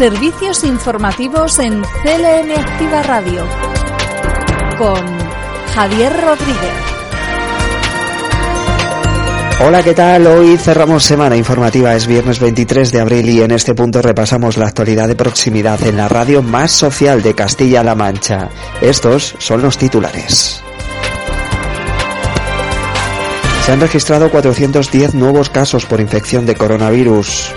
Servicios informativos en CLM Activa Radio con Javier Rodríguez. Hola, ¿qué tal? Hoy cerramos semana informativa, es viernes 23 de abril y en este punto repasamos la actualidad de proximidad en la radio más social de Castilla-La Mancha. Estos son los titulares. Se han registrado 410 nuevos casos por infección de coronavirus.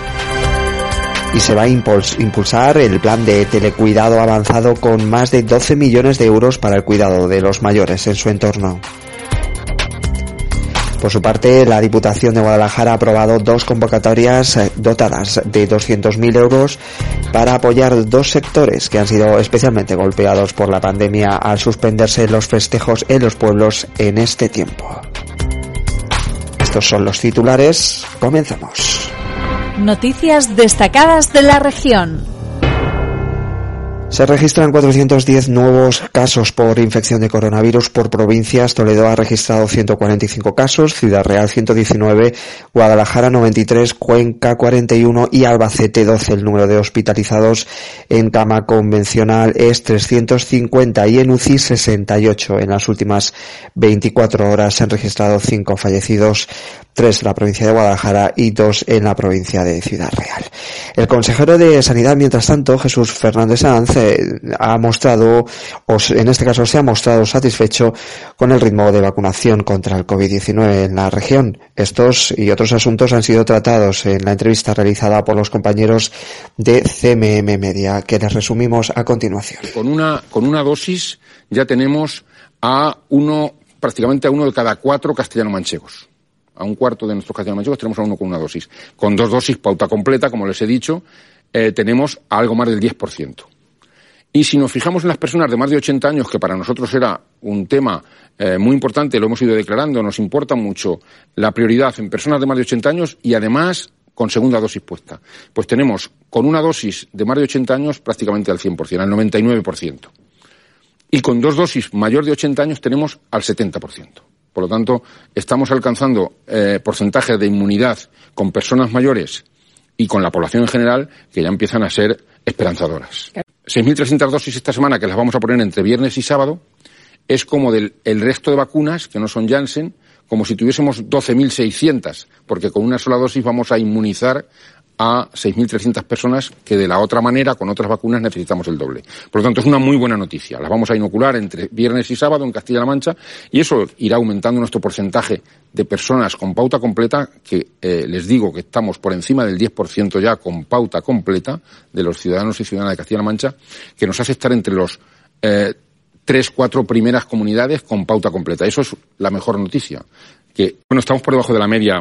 Y se va a impulsar el plan de telecuidado avanzado con más de 12 millones de euros para el cuidado de los mayores en su entorno. Por su parte, la Diputación de Guadalajara ha aprobado dos convocatorias dotadas de 200.000 euros para apoyar dos sectores que han sido especialmente golpeados por la pandemia al suspenderse los festejos en los pueblos en este tiempo. Estos son los titulares. Comenzamos. Noticias destacadas de la región. Se registran 410 nuevos casos por infección de coronavirus por provincias. Toledo ha registrado 145 casos, Ciudad Real 119, Guadalajara 93, Cuenca 41 y Albacete 12. El número de hospitalizados en cama convencional es 350 y en UCI 68. En las últimas 24 horas se han registrado 5 fallecidos, 3 en la provincia de Guadalajara y 2 en la provincia de Ciudad Real. El consejero de Sanidad, mientras tanto, Jesús Fernández Sanz, se ha mostrado satisfecho con el ritmo de vacunación contra el COVID-19 en la región. Estos y otros asuntos han sido tratados en la entrevista realizada por los compañeros de CMM Media, que les resumimos a continuación. Con una dosis ya tenemos prácticamente a uno de cada 4 castellano-manchegos. A un cuarto de nuestros castellanos manchegos tenemos a uno con una dosis. Con 2 dosis pauta completa, como les he dicho, tenemos a algo más del 10%. Y si nos fijamos en las personas de más de 80 años, que para nosotros era un tema muy importante, lo hemos ido declarando, nos importa mucho la prioridad en personas de más de 80 años y además con segunda dosis puesta. Pues tenemos con una dosis de más de 80 años prácticamente al 100%, al 99%. Y con 2 dosis mayor de 80 años tenemos al 70%. Por lo tanto, estamos alcanzando porcentajes de inmunidad con personas mayores y con la población en general que ya empiezan a ser esperanzadoras. 6.300 dosis esta semana, que las vamos a poner entre viernes y sábado, es como el resto de vacunas, que no son Janssen, como si tuviésemos 12.600, porque con una sola dosis vamos a inmunizar a 6.300 personas que de la otra manera, con otras vacunas, necesitamos el doble. Por lo tanto, es una muy buena noticia. Las vamos a inocular entre viernes y sábado en Castilla-La Mancha y eso irá aumentando nuestro porcentaje de personas con pauta completa, que les digo que estamos por encima del 10% ya con pauta completa de los ciudadanos y ciudadanas de Castilla-La Mancha, que nos hace estar entre los 3-4 primeras comunidades con pauta completa. Eso es la mejor noticia. Que estamos por debajo de la media.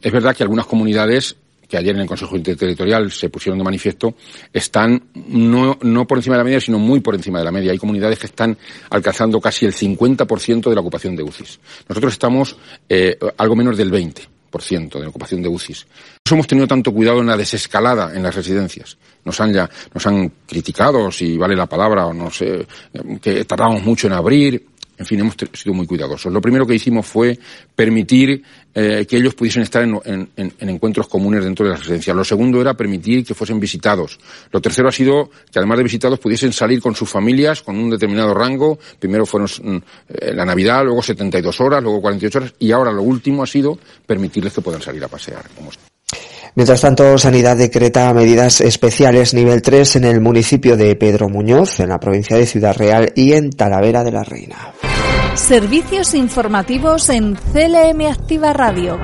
Es verdad que algunas comunidades, que ayer en el Consejo Interterritorial se pusieron de manifiesto, están no por encima de la media, sino muy por encima de la media. Hay comunidades que están alcanzando casi el 50% de la ocupación de UCIs. Nosotros estamos algo menos del 20% de la ocupación de UCIs. No hemos tenido tanto cuidado en la desescalada en las residencias. Nos han criticado, si vale la palabra, o no sé, que tardamos mucho en abrir. En fin, hemos sido muy cuidadosos. Lo primero que hicimos fue permitir que ellos pudiesen estar en encuentros comunes dentro de la residencia. Lo segundo era permitir que fuesen visitados. Lo tercero ha sido que, además de visitados, pudiesen salir con sus familias con un determinado rango. Primero fueron la Navidad, luego 72 horas, luego 48 horas y ahora lo último ha sido permitirles que puedan salir a pasear. Mientras tanto, Sanidad decreta medidas especiales nivel 3 en el municipio de Pedro Muñoz, en la provincia de Ciudad Real y en Talavera de la Reina. Servicios informativos en CLM Activa Radio.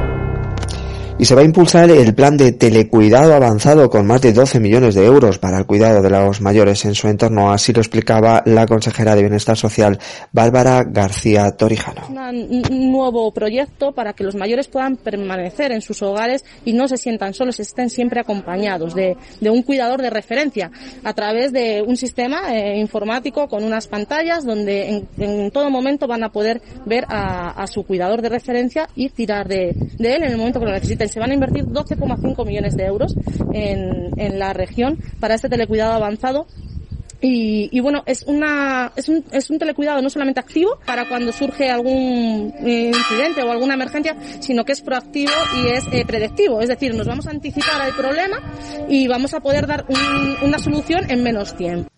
Y se va a impulsar el plan de telecuidado avanzado con más de 12 millones de euros para el cuidado de los mayores en su entorno. Así lo explicaba la consejera de Bienestar Social, Bárbara García Torijano. Un nuevo proyecto para que los mayores puedan permanecer en sus hogares y no se sientan solos, estén siempre acompañados de un cuidador de referencia a través de un sistema informático con unas pantallas donde en todo momento van a poder ver a su cuidador de referencia y tirar de él en el momento que lo necesiten. Se van a invertir 12,5 millones de euros en la región para este telecuidado avanzado Y bueno, es un telecuidado no solamente activo para cuando surge algún incidente o alguna emergencia, sino que es proactivo y es predictivo. Es decir, nos vamos a anticipar al problema y vamos a poder dar una solución en menos tiempo.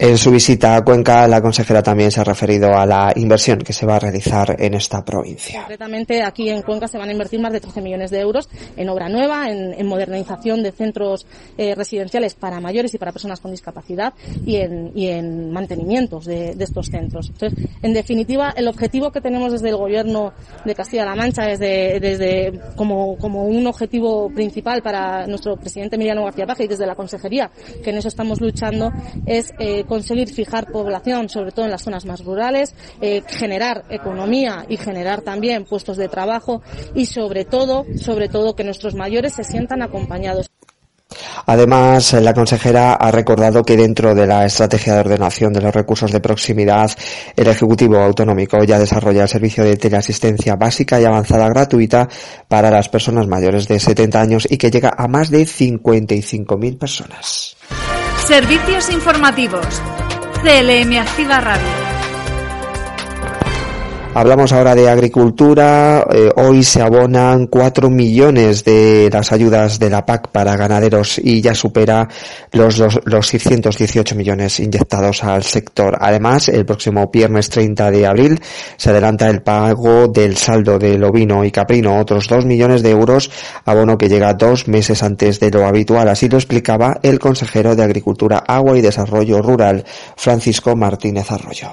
En su visita a Cuenca, la consejera también se ha referido a la inversión que se va a realizar en esta provincia. Concretamente, aquí en Cuenca se van a invertir más de 13 millones de euros en obra nueva, en modernización de centros residenciales para mayores y para personas con discapacidad y en mantenimientos de estos centros. Entonces, en definitiva, el objetivo que tenemos desde el Gobierno de Castilla-La Mancha, como un objetivo principal para nuestro presidente Emiliano García Page y desde la consejería, que en eso estamos luchando, es conseguir fijar población, sobre todo en las zonas más rurales, generar economía y generar también puestos de trabajo y sobre todo que nuestros mayores se sientan acompañados. Además, la consejera ha recordado que dentro de la estrategia de ordenación de los recursos de proximidad, el Ejecutivo Autonómico ya desarrolla el servicio de teleasistencia básica y avanzada gratuita para las personas mayores de 70 años y que llega a más de 55.000 personas. Servicios informativos. CLM Activa Radio. Hablamos ahora de agricultura. Hoy se abonan 4 millones de las ayudas de la PAC para ganaderos y ya supera los 618 millones inyectados al sector. Además, el próximo viernes 30 de abril se adelanta el pago del saldo del ovino y caprino, otros 2 millones de euros, abono que llega 2 meses antes de lo habitual. Así lo explicaba el consejero de Agricultura, Agua y Desarrollo Rural, Francisco Martínez Arroyo.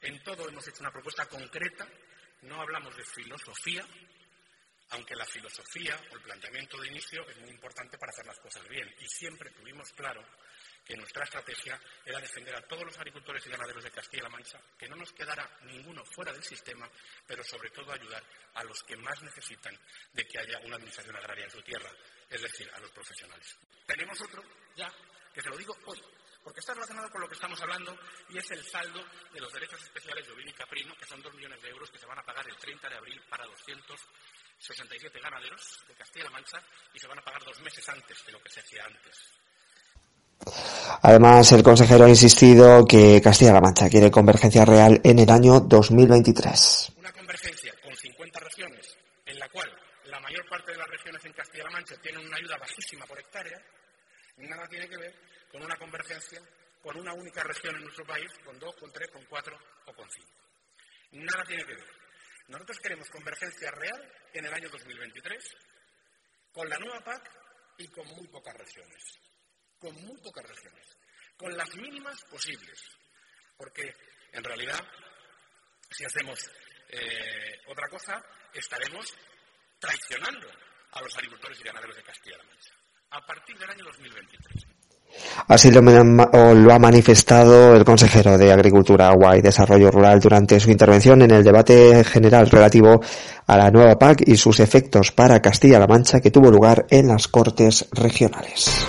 En todo hemos hecho una propuesta concreta, no hablamos de filosofía, aunque la filosofía o el planteamiento de inicio es muy importante para hacer las cosas bien. Y siempre tuvimos claro que nuestra estrategia era defender a todos los agricultores y ganaderos de Castilla-La Mancha, que no nos quedara ninguno fuera del sistema, pero sobre todo ayudar a los que más necesitan de que haya una administración agraria en su tierra, es decir, a los profesionales. Tenemos otro ya, que se lo digo hoy, porque está relacionado con lo que estamos hablando y es el saldo de los derechos especiales de ovino y caprino, que son 2 millones de euros que se van a pagar el 30 de abril para 267 ganaderos de Castilla-La Mancha y se van a pagar 2 meses antes de lo que se hacía antes. Además, el consejero ha insistido que Castilla-La Mancha quiere convergencia real en el año 2023. Una convergencia con 50 regiones, en la cual la mayor parte de las regiones en Castilla-La Mancha tienen una ayuda bajísima por hectárea, nada tiene que ver con una convergencia, con una única región en nuestro país, con 2, con 3, con 4 o con 5. Nada tiene que ver. Nosotros queremos convergencia real en el año 2023, con la nueva PAC y con muy pocas regiones. Con muy pocas regiones. Con las mínimas posibles. Porque, en realidad, si hacemos otra cosa, estaremos traicionando a los agricultores y ganaderos de Castilla-La Mancha. A partir del año 2023. Así lo ha manifestado el consejero de Agricultura, Agua y Desarrollo Rural durante su intervención en el debate general relativo a la nueva PAC y sus efectos para Castilla-La Mancha que tuvo lugar en las Cortes Regionales.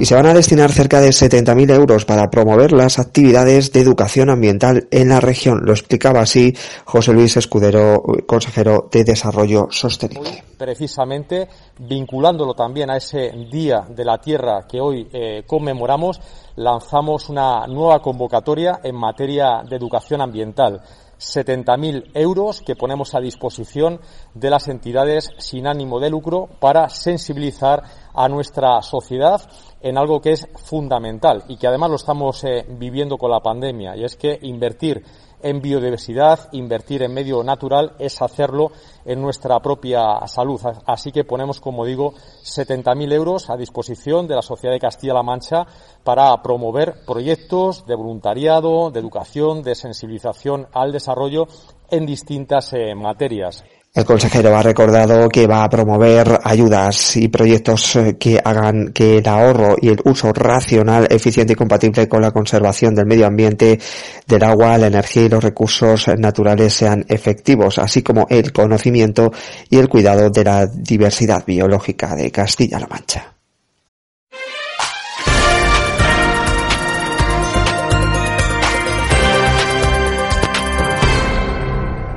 Y se van a destinar cerca de 70.000 euros para promover las actividades de educación ambiental en la región. Lo explicaba así José Luis Escudero, consejero de Desarrollo Sostenible. Precisamente, vinculándolo también a ese Día de la Tierra que hoy conmemoramos, lanzamos una nueva convocatoria en materia de educación ambiental. 70.000 euros que ponemos a disposición de las entidades sin ánimo de lucro para sensibilizar a nuestra sociedad en algo que es fundamental y que además lo estamos viviendo con la pandemia, y es que invertir en biodiversidad, invertir en medio natural es hacerlo en nuestra propia salud. Así que ponemos, como digo, 70.000 euros a disposición de la Sociedad de Castilla-La Mancha para promover proyectos de voluntariado, de educación, de sensibilización al desarrollo en distintas materias. El consejero ha recordado que va a promover ayudas y proyectos que hagan que el ahorro y el uso racional, eficiente y compatible con la conservación del medio ambiente, del agua, la energía y los recursos naturales sean efectivos, así como el conocimiento y el cuidado de la diversidad biológica de Castilla-La Mancha.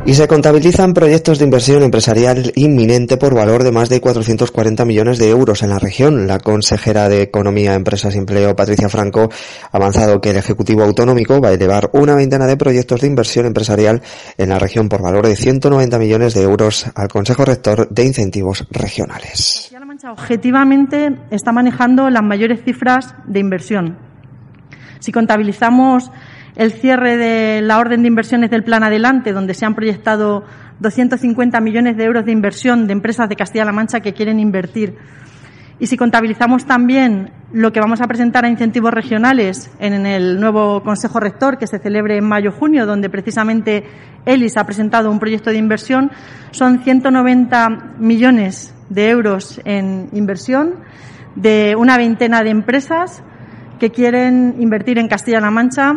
Y se contabilizan proyectos de inversión empresarial inminente por valor de más de 440 millones de euros en la región. La consejera de Economía, Empresas y Empleo, Patricia Franco, ha avanzado que el Ejecutivo Autonómico va a elevar una veintena de proyectos de inversión empresarial en la región por valor de 190 millones de euros al Consejo Rector de Incentivos Regionales. Castilla-La Mancha objetivamente está manejando las mayores cifras de inversión. Si contabilizamos el cierre de la orden de inversiones del Plan Adelante, donde se han proyectado 250 millones de euros de inversión de empresas de Castilla-La Mancha que quieren invertir. Y si contabilizamos también lo que vamos a presentar a incentivos regionales en el nuevo Consejo Rector, que se celebre en mayo-junio, donde precisamente ELIS ha presentado un proyecto de inversión, son 190 millones de euros en inversión de una veintena de empresas que quieren invertir en Castilla-La Mancha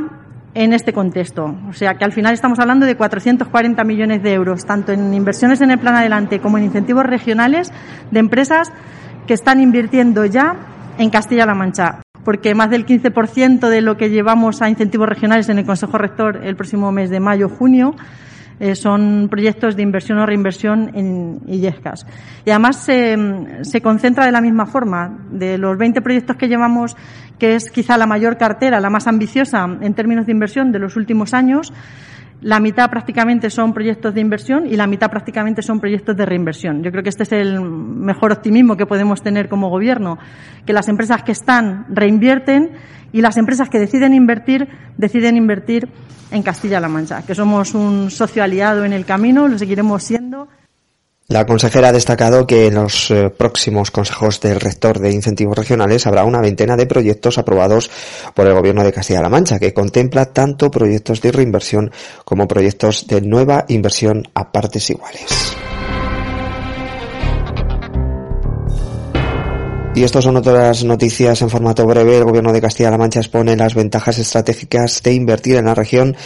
en este contexto. O sea, que al final estamos hablando de 440 millones de euros, tanto en inversiones en el Plan Adelante como en incentivos regionales de empresas que están invirtiendo ya en Castilla-La Mancha, porque más del 15% de lo que llevamos a incentivos regionales en el Consejo Rector el próximo mes de mayo-junio son proyectos de inversión o reinversión en IESCAS. Y además se concentra de la misma forma. De los 20 proyectos que llevamos, que es quizá la mayor cartera, la más ambiciosa en términos de inversión de los últimos años, la mitad prácticamente son proyectos de inversión y la mitad prácticamente son proyectos de reinversión. Yo creo que este es el mejor optimismo que podemos tener como Gobierno, que las empresas que están reinvierten y las empresas que deciden invertir en Castilla-La Mancha, que somos un socio aliado en el camino, lo seguiremos siendo. La consejera ha destacado que en los próximos consejos del rector de incentivos regionales habrá una veintena de proyectos aprobados por el Gobierno de Castilla-La Mancha, que contempla tanto proyectos de reinversión como proyectos de nueva inversión a partes iguales. Y estas son otras noticias en formato breve. El Gobierno de Castilla-La Mancha expone las ventajas estratégicas de invertir en la región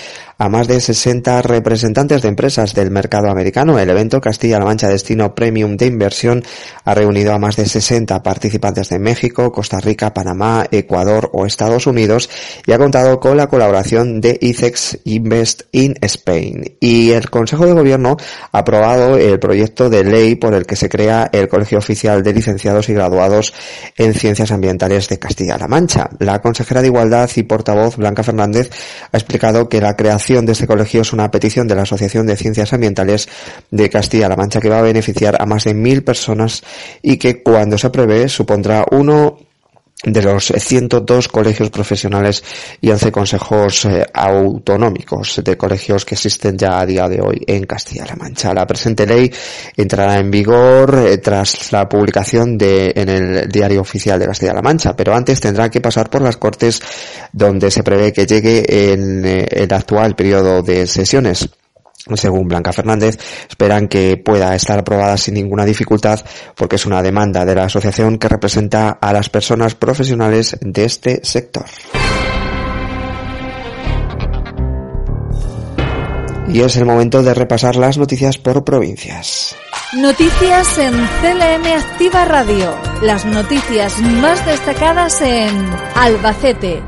a más de 60 representantes de empresas del mercado americano. El evento Castilla-La Mancha Destino Premium de Inversión ha reunido a más de 60 participantes de México, Costa Rica, Panamá, Ecuador o Estados Unidos y ha contado con la colaboración de ICEX Invest in Spain. Y el Consejo de Gobierno ha aprobado el proyecto de ley por el que se crea el Colegio Oficial de Licenciados y Graduados en Ciencias Ambientales de Castilla-La Mancha. La consejera de Igualdad y portavoz Blanca Fernández ha explicado que la creación de este colegio es una petición de la Asociación de Ciencias Ambientales de Castilla-La Mancha que va a beneficiar a más de 1.000 personas y que cuando se apruebe supondrá uno de los 102 colegios profesionales y 11 consejos autonómicos de colegios que existen ya a día de hoy en Castilla-La Mancha. La presente ley entrará en vigor tras la publicación en el Diario Oficial de Castilla-La Mancha, pero antes tendrá que pasar por las Cortes, donde se prevé que llegue en el actual periodo de sesiones. Según Blanca Fernández, esperan que pueda estar aprobada sin ninguna dificultad porque es una demanda de la asociación que representa a las personas profesionales de este sector. Y es el momento de repasar las noticias por provincias. Noticias en CLM Activa Radio. Las noticias más destacadas en Albacete.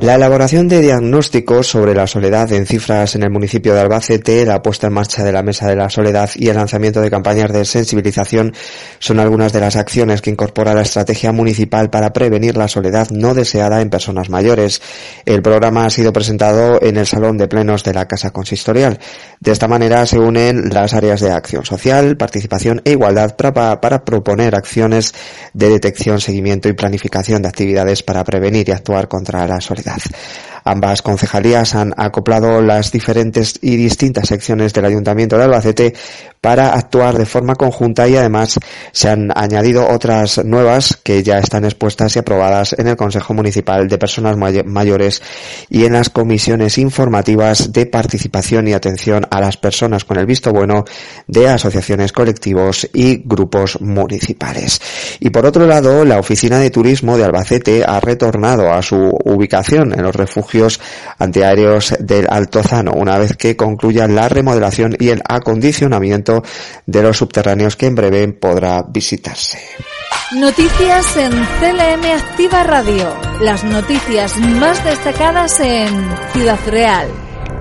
La elaboración de diagnósticos sobre la soledad en cifras en el municipio de Albacete, la puesta en marcha de la Mesa de la Soledad y el lanzamiento de campañas de sensibilización son algunas de las acciones que incorpora la estrategia municipal para prevenir la soledad no deseada en personas mayores. El programa ha sido presentado en el Salón de Plenos de la Casa Consistorial. De esta manera se unen las áreas de acción social, participación e igualdad para proponer acciones de detección, seguimiento y planificación de actividades para prevenir y actuar contra la soledad. Ambas concejalías han acoplado las diferentes y distintas secciones del Ayuntamiento de Albacete para actuar de forma conjunta y además se han añadido otras nuevas que ya están expuestas y aprobadas en el Consejo Municipal de Personas Mayores y en las comisiones informativas de participación y atención a las personas con el visto bueno de asociaciones, colectivos y grupos municipales. Y por otro lado, la Oficina de Turismo de Albacete ha retornado a su ubicación en los refugios antiaéreos del Altozano, una vez que concluya la remodelación y el acondicionamiento de los subterráneos que en breve podrá visitarse. Noticias en CLM Activa Radio. Las noticias más destacadas en Ciudad Real.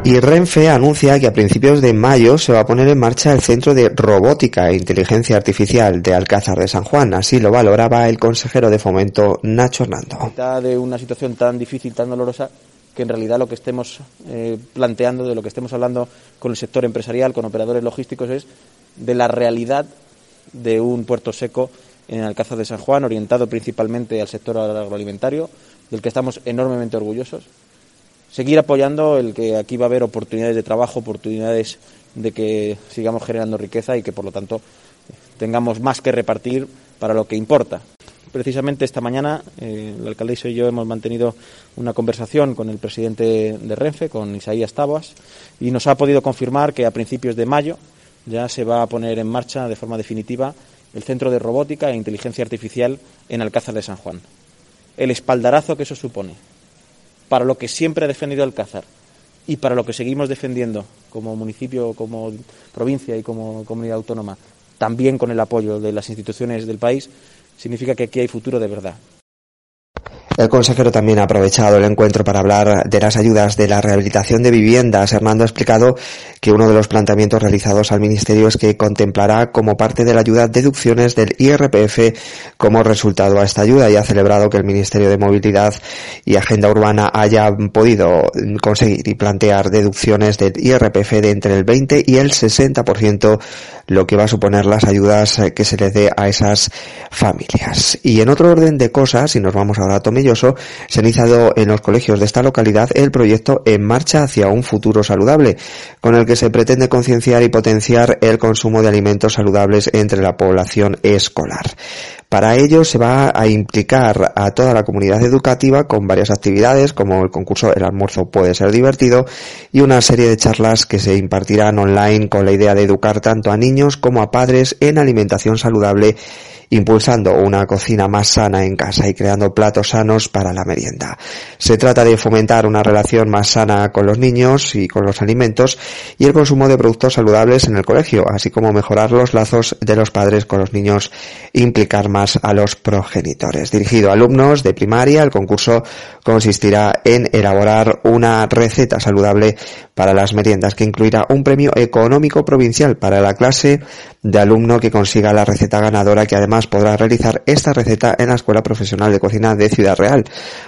Y Renfe anuncia que a principios de mayo se va a poner en marcha el Centro de Robótica e Inteligencia Artificial de Alcázar de San Juan. Así lo valoraba el consejero de Fomento, Nacho Hernando. De una situación tan difícil, tan dolorosa, que en realidad lo que estemos planteando, de lo que estemos hablando con el sector empresarial, con operadores logísticos, es de la realidad de un puerto seco en Alcázar de San Juan, orientado principalmente al sector agroalimentario, del que estamos enormemente orgullosos. Seguir apoyando el que aquí va a haber oportunidades de trabajo, oportunidades de que sigamos generando riqueza y que, por lo tanto, tengamos más que repartir para lo que importa. Precisamente esta mañana, el alcalde y yo hemos mantenido una conversación con el presidente de Renfe, con Isaías Taboas, y nos ha podido confirmar que a principios de mayo ya se va a poner en marcha de forma definitiva el Centro de Robótica e Inteligencia Artificial en Alcázar de San Juan. El espaldarazo que eso supone para lo que siempre ha defendido Alcázar y para lo que seguimos defendiendo como municipio, como provincia y como comunidad autónoma, también con el apoyo de las instituciones del país, significa que aquí hay futuro de verdad. El consejero también ha aprovechado el encuentro para hablar de las ayudas de la rehabilitación de viviendas. Hernando ha explicado que uno de los planteamientos realizados al Ministerio es que contemplará como parte de la ayuda deducciones del IRPF como resultado a esta ayuda, y ha celebrado que el Ministerio de Movilidad y Agenda Urbana haya podido conseguir y plantear deducciones del IRPF de entre el 20 y el 60%, lo que va a suponer las ayudas que se les dé a esas familias. Y en otro orden de cosas, y nos vamos ahora a Tomelloso, se ha iniciado en los colegios de esta localidad el proyecto En Marcha hacia un futuro saludable, con el que se pretende concienciar y potenciar el consumo de alimentos saludables entre la población escolar. Para ello se va a implicar a toda la comunidad educativa con varias actividades, como el concurso El almuerzo puede ser divertido, y una serie de charlas que se impartirán online con la idea de educar tanto a niños como a padres en alimentación saludable, impulsando una cocina más sana en casa y creando platos sanos para la merienda. Se trata de fomentar una relación más sana con los niños y con los alimentos y el consumo de productos saludables en el colegio, así como mejorar los lazos de los padres con los niños, implicar más a los progenitores. Dirigido a alumnos de primaria, el concurso consistirá en elaborar una receta saludable para las meriendas, que incluirá un premio económico provincial para la clase de alumno que consiga la receta ganadora, que además podrá realizar esta receta en la Escuela Profesional de Cocina de Ciudad Real.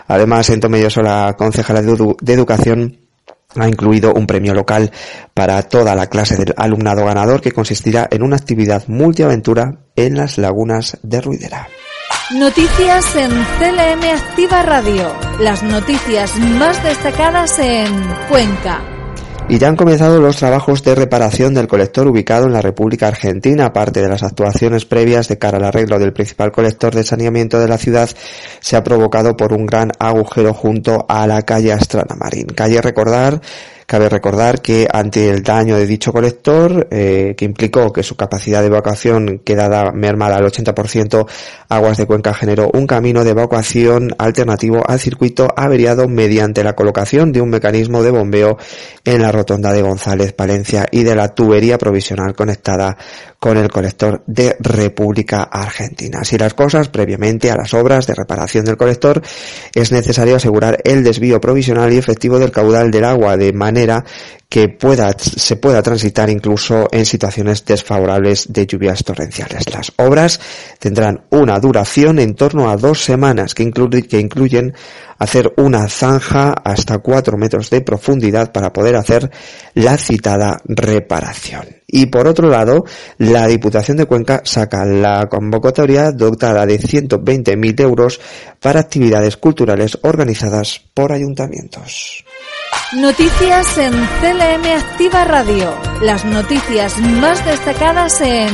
Además, en Tomelloso, la concejala de Educación ha incluido un premio local para toda la clase del alumnado ganador, que consistirá en una actividad multiaventura en las lagunas de Ruidera. Noticias en CLM Activa Radio. Las noticias más destacadas en Cuenca. Y ya han comenzado los trabajos de reparación del colector ubicado en la República Argentina. Aparte de las actuaciones previas de cara al arreglo del principal colector de saneamiento de la ciudad, se ha provocado por un gran agujero junto a la calle Astrana Marín. Cabe recordar que ante el daño de dicho colector, que implicó que su capacidad de evacuación quedara mermada al 80%, Aguas de Cuenca generó un camino de evacuación alternativo al circuito averiado mediante la colocación de un mecanismo de bombeo en la rotonda de González Palencia y de la tubería provisional conectada con el colector de República Argentina. Así las cosas, previamente a las obras de reparación del colector, es necesario asegurar el desvío provisional y efectivo del caudal del agua de manera que se pueda transitar incluso en situaciones desfavorables de lluvias torrenciales. Las obras tendrán una duración en torno a 2 semanas, que incluyen hacer una zanja hasta 4 metros de profundidad para poder hacer la citada reparación. Y por otro lado, la Diputación de Cuenca saca la convocatoria dotada de 120.000 euros para actividades culturales organizadas por ayuntamientos. Noticias en CLM Activa Radio. Las noticias más destacadas en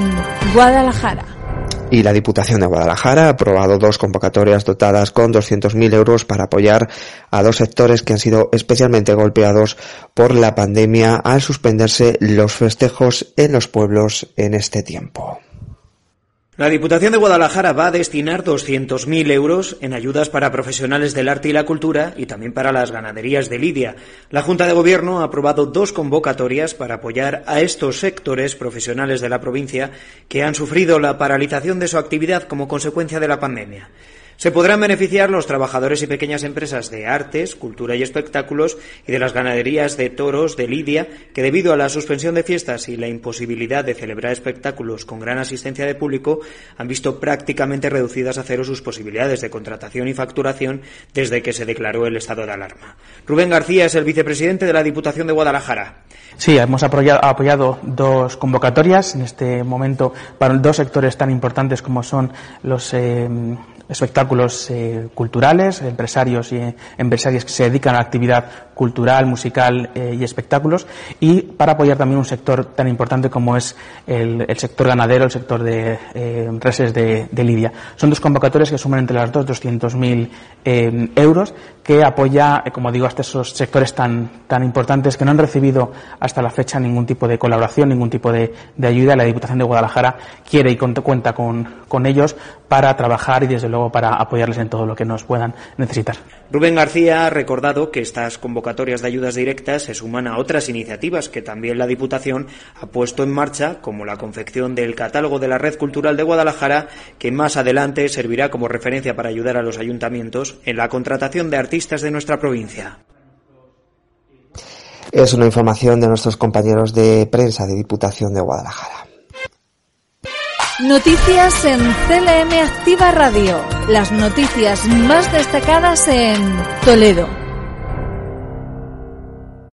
Guadalajara. Y la Diputación de Guadalajara ha aprobado 2 convocatorias dotadas con 200.000 euros para apoyar a 2 sectores que han sido especialmente golpeados por la pandemia al suspenderse los festejos en los pueblos en este tiempo. La Diputación de Guadalajara va a destinar 200.000 euros en ayudas para profesionales del arte y la cultura y también para las ganaderías de lidia. La Junta de Gobierno ha aprobado 2 convocatorias para apoyar a estos sectores profesionales de la provincia que han sufrido la paralización de su actividad como consecuencia de la pandemia. Se podrán beneficiar los trabajadores y pequeñas empresas de artes, cultura y espectáculos y de las ganaderías de toros de lidia, que debido a la suspensión de fiestas y la imposibilidad de celebrar espectáculos con gran asistencia de público, han visto prácticamente reducidas a cero sus posibilidades de contratación y facturación desde que se declaró el estado de alarma. Rubén García es el vicepresidente de la Diputación de Guadalajara. Sí, hemos apoyado dos convocatorias en este momento para dos sectores tan importantes como son los espectáculos culturales, empresarios y empresarias que se dedican a la actividad cultural, musical y espectáculos, y para apoyar también un sector tan importante como es el sector ganadero, el sector de reses de lidia. Son dos convocatorias que suman entre las dos 200.000 euros, que apoya, como digo, hasta esos sectores tan importantes que no han recibido hasta la fecha ningún tipo de colaboración, ningún tipo de ayuda. La Diputación de Guadalajara quiere y cuenta con ellos para trabajar y, desde luego, para apoyarles en todo lo que nos puedan necesitar. Rubén García ha recordado que estas convocatorias de ayudas directas se suman a otras iniciativas que también la Diputación ha puesto en marcha, como la confección del catálogo de la Red Cultural de Guadalajara, que más adelante servirá como referencia para ayudar a los ayuntamientos en la contratación de artistas de nuestra provincia. Es una información de nuestros compañeros de prensa de Diputación de Guadalajara. Noticias en CLM Activa Radio. Las noticias más destacadas en Toledo.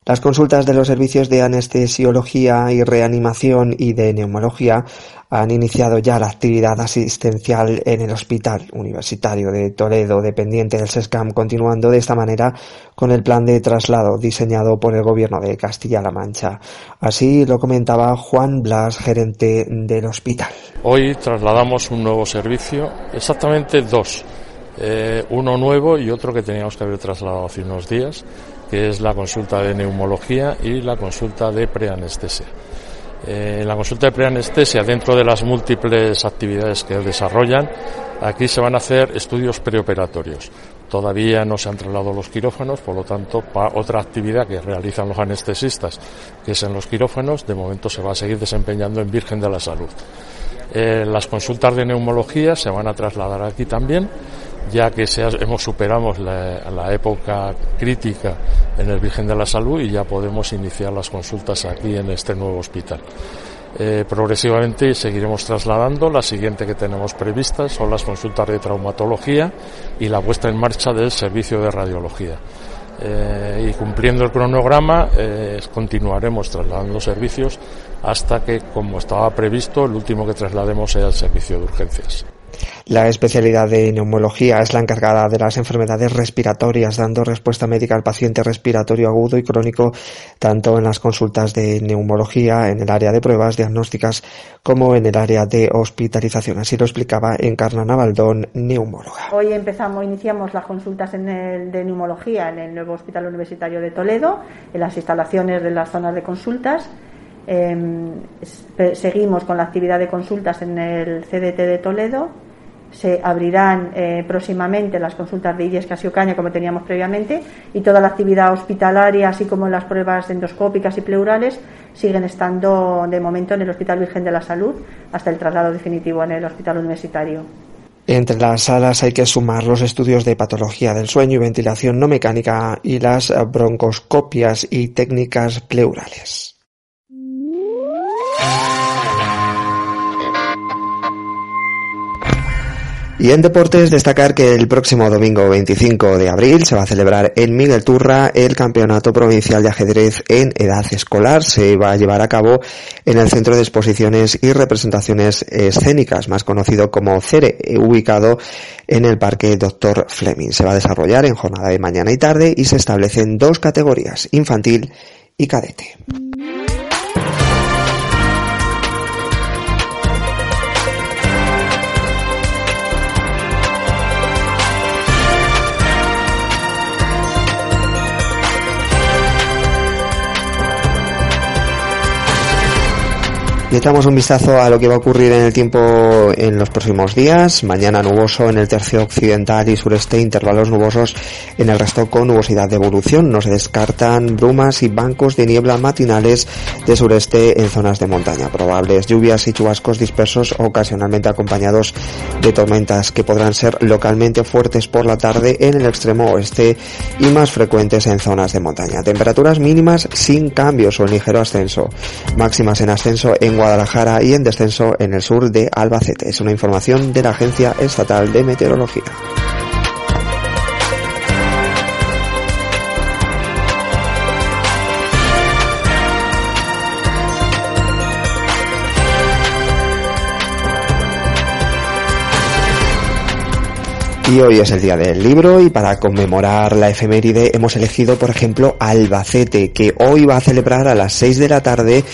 Las consultas de los servicios de anestesiología y reanimación y de neumología han iniciado ya la actividad asistencial en el Hospital Universitario de Toledo, dependiente del SESCAM, continuando de esta manera con el plan de traslado diseñado por el Gobierno de Castilla-La Mancha. Así lo comentaba Juan Blas, gerente del hospital. Hoy trasladamos un nuevo servicio, exactamente dos, uno nuevo y otro que teníamos que haber trasladado hace unos días, que es la consulta de neumología y la consulta de preanestesia. La consulta de preanestesia, dentro de las múltiples actividades que desarrollan, aquí se van a hacer estudios preoperatorios. Todavía no se han trasladado los quirófanos, por lo tanto, otra actividad que realizan los anestesistas, que es en los quirófanos, de momento se va a seguir desempeñando en Virgen de la Salud. Las consultas de neumología se van a trasladar aquí también, ya que superamos la época crítica en el Virgen de la Salud y ya podemos iniciar las consultas aquí en este nuevo hospital. Progresivamente seguiremos trasladando. La siguiente que tenemos prevista son las consultas de traumatología y la puesta en marcha del servicio de radiología. Y cumpliendo el cronograma continuaremos trasladando servicios hasta que, como estaba previsto, el último que traslademos sea el servicio de urgencias. La especialidad de neumología es la encargada de las enfermedades respiratorias, dando respuesta médica al paciente respiratorio agudo y crónico, tanto en las consultas de neumología, en el área de pruebas diagnósticas, como en el área de hospitalización. Así lo explicaba Encarna Navaldón, neumóloga. Hoy iniciamos las consultas de neumología en el nuevo Hospital Universitario de Toledo, en las instalaciones de las zonas de consultas. Seguimos con la actividad de consultas en el CDT de Toledo. Se abrirán próximamente las consultas de IESCAS y Ocaña, como teníamos previamente, y toda la actividad hospitalaria, así como las pruebas endoscópicas y pleurales, siguen estando de momento en el Hospital Virgen de la Salud hasta el traslado definitivo en el Hospital Universitario. Entre las salas hay que sumar los estudios de patología del sueño y ventilación no mecánica y las broncoscopias y técnicas pleurales. Y en deportes, destacar que el próximo domingo 25 de abril se va a celebrar en Miguelturra el Campeonato Provincial de Ajedrez en Edad Escolar. Se va a llevar a cabo en el Centro de Exposiciones y Representaciones Escénicas, más conocido como CERE, ubicado en el Parque Dr. Fleming. Se va a desarrollar en jornada de mañana y tarde y se establecen dos categorías, infantil y cadete. Le echamos un vistazo a lo que va a ocurrir en el tiempo en los próximos días. Mañana nuboso en el tercio occidental y sureste, intervalos nubosos en el resto con nubosidad de evolución. No se descartan brumas y bancos de niebla matinales de sureste en zonas de montaña. Probables lluvias y chubascos dispersos ocasionalmente acompañados de tormentas que podrán ser localmente fuertes por la tarde en el extremo oeste y más frecuentes en zonas de montaña. Temperaturas mínimas sin cambios o en ligero ascenso. Máximas en ascenso en Guadalajara y en descenso en el sur de Albacete. Es una información de la Agencia Estatal de Meteorología. Y hoy es el Día del Libro y para conmemorar la efeméride hemos elegido, por ejemplo, Albacete, que hoy va a celebrar a las 6 de la tarde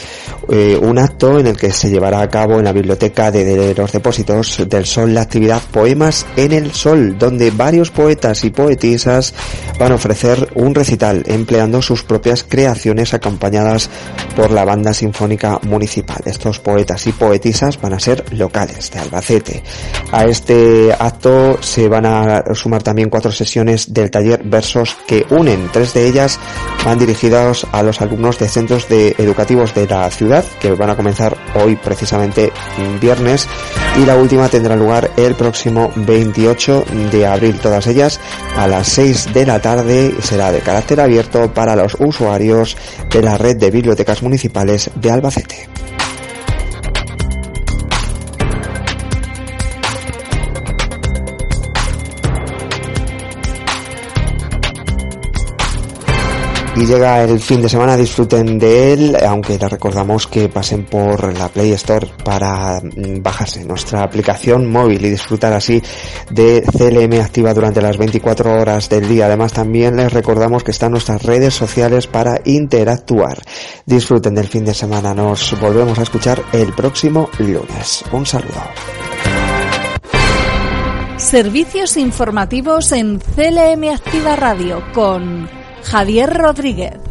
un acto en el que se llevará a cabo en la biblioteca de los Depósitos del Sol la actividad Poemas en el Sol, donde varios poetas y poetisas van a ofrecer un recital empleando sus propias creaciones acompañadas por la banda sinfónica municipal. Estos poetas y poetisas van a ser locales de Albacete. A este acto se van a sumar también 4 sesiones del taller Versos que Unen. 3 de ellas van dirigidas a los alumnos de centros educativos de la ciudad, que van a comenzar hoy, precisamente viernes, y la última tendrá lugar el próximo 28 de abril, todas ellas a las 6 de la tarde. Será de carácter abierto para los usuarios de la red de bibliotecas municipales de Albacete. Y llega el fin de semana, disfruten de él, aunque les recordamos que pasen por la Play Store para bajarse nuestra aplicación móvil y disfrutar así de CLM Activa durante las 24 horas del día. Además, también les recordamos que están nuestras redes sociales para interactuar. Disfruten del fin de semana, nos volvemos a escuchar el próximo lunes. Un saludo. Servicios informativos en CLM Activa Radio con Javier Rodríguez.